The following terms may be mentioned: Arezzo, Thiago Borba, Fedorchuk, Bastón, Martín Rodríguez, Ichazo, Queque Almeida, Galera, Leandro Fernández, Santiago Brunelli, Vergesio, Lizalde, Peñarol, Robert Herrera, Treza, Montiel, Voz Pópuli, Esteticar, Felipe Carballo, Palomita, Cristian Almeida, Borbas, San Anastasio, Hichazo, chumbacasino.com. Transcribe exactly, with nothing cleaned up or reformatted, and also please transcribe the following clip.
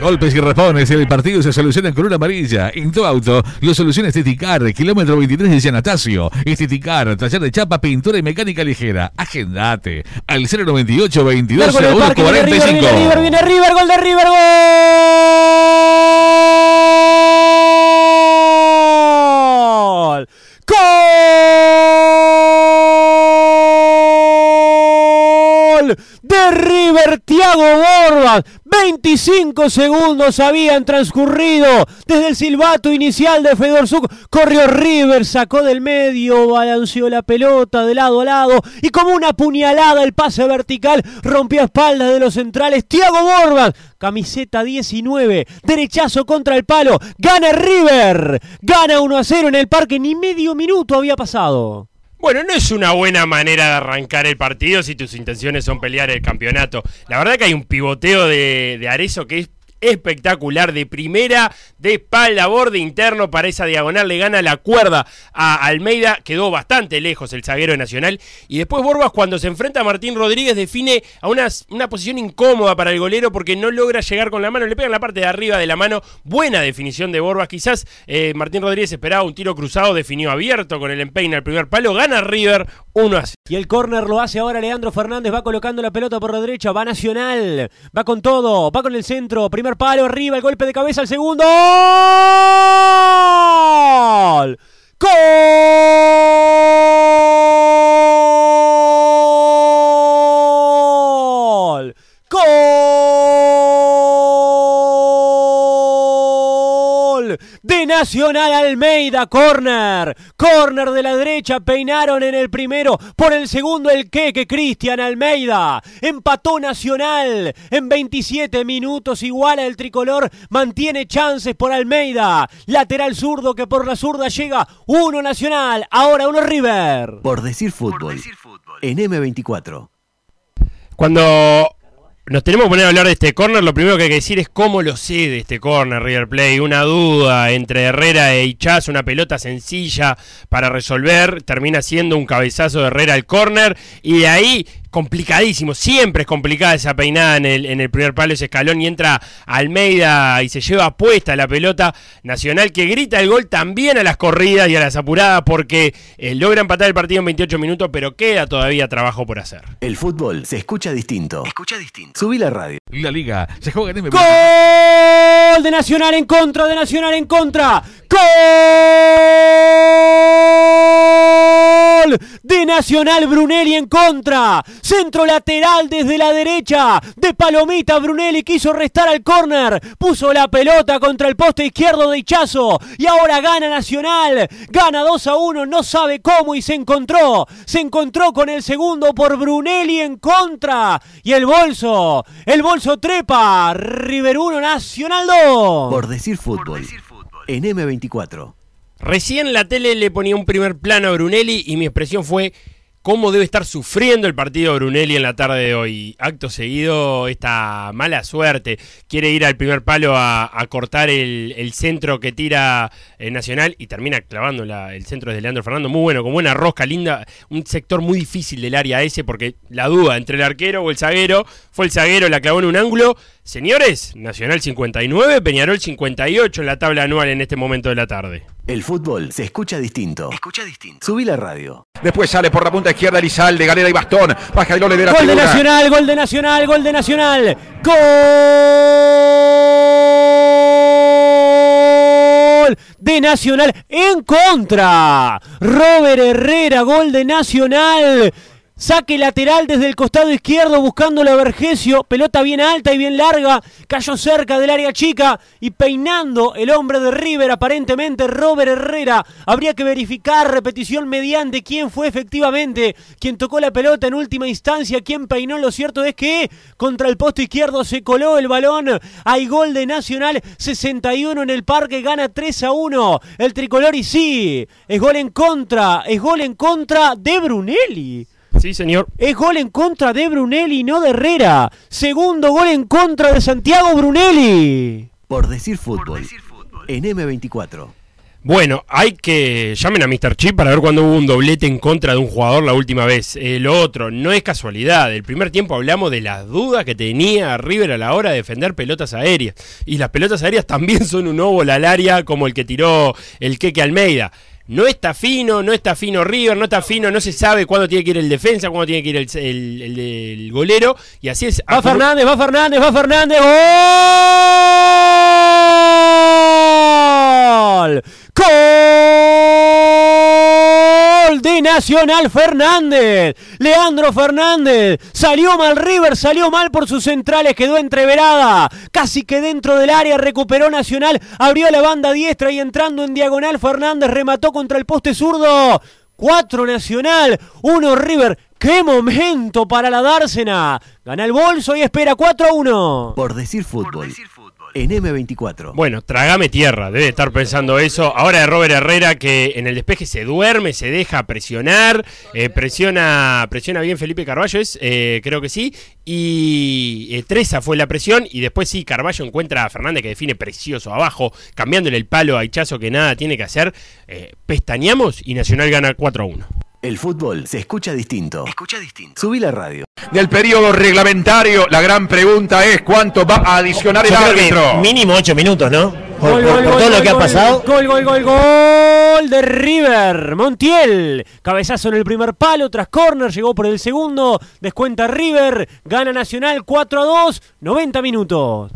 Golpes y raspones, el partido se soluciona con una amarilla. En tu auto, lo soluciona Esteticar, kilómetro veintitrés de San Anastasio. Esteticar, taller de chapa, pintura y mecánica ligera. Agendate al cero noventa y ocho, veintidós, uno cuarenta y cinco. Viene River, viene River, gol de River, gol. ¡Gol! De River, Thiago Borba. veinticinco segundos habían transcurrido desde el silbato inicial de Fedorchuk. Corrió River, sacó del medio, balanceó la pelota de lado a lado y como una puñalada el pase vertical rompió espaldas de los centrales. Thiago Borba, camiseta diecinueve, derechazo contra el palo. Gana River, gana uno a cero en el parque, ni medio minuto había pasado. Bueno, no es una buena manera de arrancar el partido si tus intenciones son pelear el campeonato. La verdad que hay un pivoteo de, de Arezzo que es espectacular, de primera, de espalda, borde interno, para esa diagonal le gana la cuerda a Almeida, quedó bastante lejos el zaguero Nacional, y después Borbas, cuando se enfrenta a Martín Rodríguez, define a una, una posición incómoda para el golero porque no logra llegar con la mano, le pegan la parte de arriba de la mano, buena definición de Borbas, quizás eh, Martín Rodríguez esperaba un tiro cruzado, definió abierto con el empeine al primer palo, gana River uno a cero. Y el córner lo hace ahora Leandro Fernández, va colocando la pelota por la derecha, va Nacional, va con todo, va con el centro, primer palo arriba, el golpe de cabeza, el segundo. ¡Gol! ¡Gol! ¡Gol! De Nacional, Almeida, córner. Córner de la derecha, peinaron en el primero, por el segundo el Queque Cristian Almeida. Empató Nacional, en veintisiete minutos iguala el tricolor, mantiene chances por Almeida. Lateral zurdo que por la zurda llega, uno Nacional, ahora uno River. Por decir fútbol, por decir fútbol. En eme veinticuatro. Cuando nos tenemos que poner a hablar de este córner, lo primero que hay que decir es cómo lo cede este córner River Plate. Una duda entre Herrera e Ichazo, una pelota sencilla para resolver, termina siendo un cabezazo de Herrera al córner, y de ahí complicadísimo, siempre es complicada esa peinada en el, en el primer palo, ese escalón, y entra Almeida y se lleva puesta la pelota. Nacional, que grita el gol también a las corridas y a las apuradas, porque eh, logra empatar el partido en veintiocho minutos, pero queda todavía trabajo por hacer. El fútbol se escucha distinto. Escucha distinto. Subí la radio. La liga se juega en eme. ¡Gol de Nacional en contra, de Nacional en contra! ¡Gol de Nacional, Brunelli en contra! Centro lateral desde la derecha de Palomita, Brunelli quiso restar al córner, puso la pelota contra el poste izquierdo de Hichazo y ahora gana Nacional, gana dos a uno, no sabe cómo y se encontró, se encontró con el segundo por Brunelli en contra y el bolso, el bolso trepa, River uno, Nacional dos. Por decir fútbol, por decir fútbol. En eme veinticuatro. Recién la tele le ponía un primer plano a Brunelli y mi expresión fue: ¿cómo debe estar sufriendo el partido Brunelli en la tarde de hoy? Acto seguido, esta mala suerte. Quiere ir al primer palo a, a cortar el, el centro que tira eh, Nacional y termina clavando la, el centro de Leandro Fernández. Muy bueno, como una rosca linda. Un sector muy difícil del área ese porque la duda entre el arquero o el zaguero. Fue el zaguero, la clavó en un ángulo. Señores, Nacional cincuenta y nueve, Peñarol cincuenta y ocho en la tabla anual en este momento de la tarde. El fútbol se escucha distinto. Escucha distinto. Subí la radio. Después sale por la punta izquierda Lizalde, Galera y Bastón. Baja el gol de la tribuna. Gol de Nacional, gol de Nacional, gol de Nacional. ¡Gol de Nacional en contra! Robert Herrera, gol de Nacional. Saque lateral desde el costado izquierdo buscando a Vergesio, pelota bien alta y bien larga, cayó cerca del área chica y peinando el hombre de River, aparentemente Robert Herrera. Habría que verificar repetición mediante quién fue efectivamente quien tocó la pelota en última instancia, quién peinó. Lo cierto es que contra el poste izquierdo se coló el balón, hay gol de Nacional, sesenta y uno en el parque, gana tres a uno el tricolor y sí, es gol en contra, es gol en contra de Brunelli. Sí, señor. Es gol en contra de Brunelli, no de Herrera. Segundo gol en contra de Santiago Brunelli. Por decir fútbol, por decir fútbol. En eme veinticuatro. Bueno, hay que... Llamen a míster Chip para ver cuándo hubo un doblete en contra de un jugador la última vez. Eh, lo otro, no es casualidad. El primer tiempo hablamos de las dudas que tenía River a la hora de defender pelotas aéreas. Y las pelotas aéreas también son un óvalo al área como el que tiró el Queque Almeida. No está fino, no está fino River, no está fino, no se sabe cuándo tiene que ir el defensa, cuándo tiene que ir el, el, el, el golero. Y así es. Va Fernández, va Fernández, va Fernández. ¡Gol! ¡Gol de Nacional Fernández! Leandro Fernández. Salió mal River, salió mal por sus centrales, quedó entreverada. Casi que dentro del área recuperó Nacional, abrió la banda diestra y entrando en diagonal Fernández remató contra el poste zurdo. cuatro Nacional, uno River. ¡Qué momento para la dársena! Gana el bolso y espera cuatro a uno. Por decir fútbol. Por decir fútbol. En eme veinticuatro. Bueno, trágame tierra, debe estar pensando eso. Ahora de Robert Herrera, que en el despeje se duerme, se deja presionar, eh, presiona presiona bien Felipe Carballo, es, eh, creo que sí, y eh, Treza fue la presión, y después sí, Carballo encuentra a Fernández, que define precioso abajo, cambiándole el palo a Hichazo, que nada tiene que hacer. Eh, pestañamos y Nacional gana cuatro a uno. El fútbol se escucha distinto. Escucha distinto. Subí la radio. Del periodo reglamentario, la gran pregunta es cuánto va a adicionar el árbitro. Mínimo ocho minutos, ¿no? Por, gol, por, gol, por todo gol, lo que gol, ha pasado. Gol, gol, gol, gol de River. Montiel, cabezazo en el primer palo, tras córner, llegó por el segundo. Descuenta River, gana Nacional cuatro a dos, noventa minutos.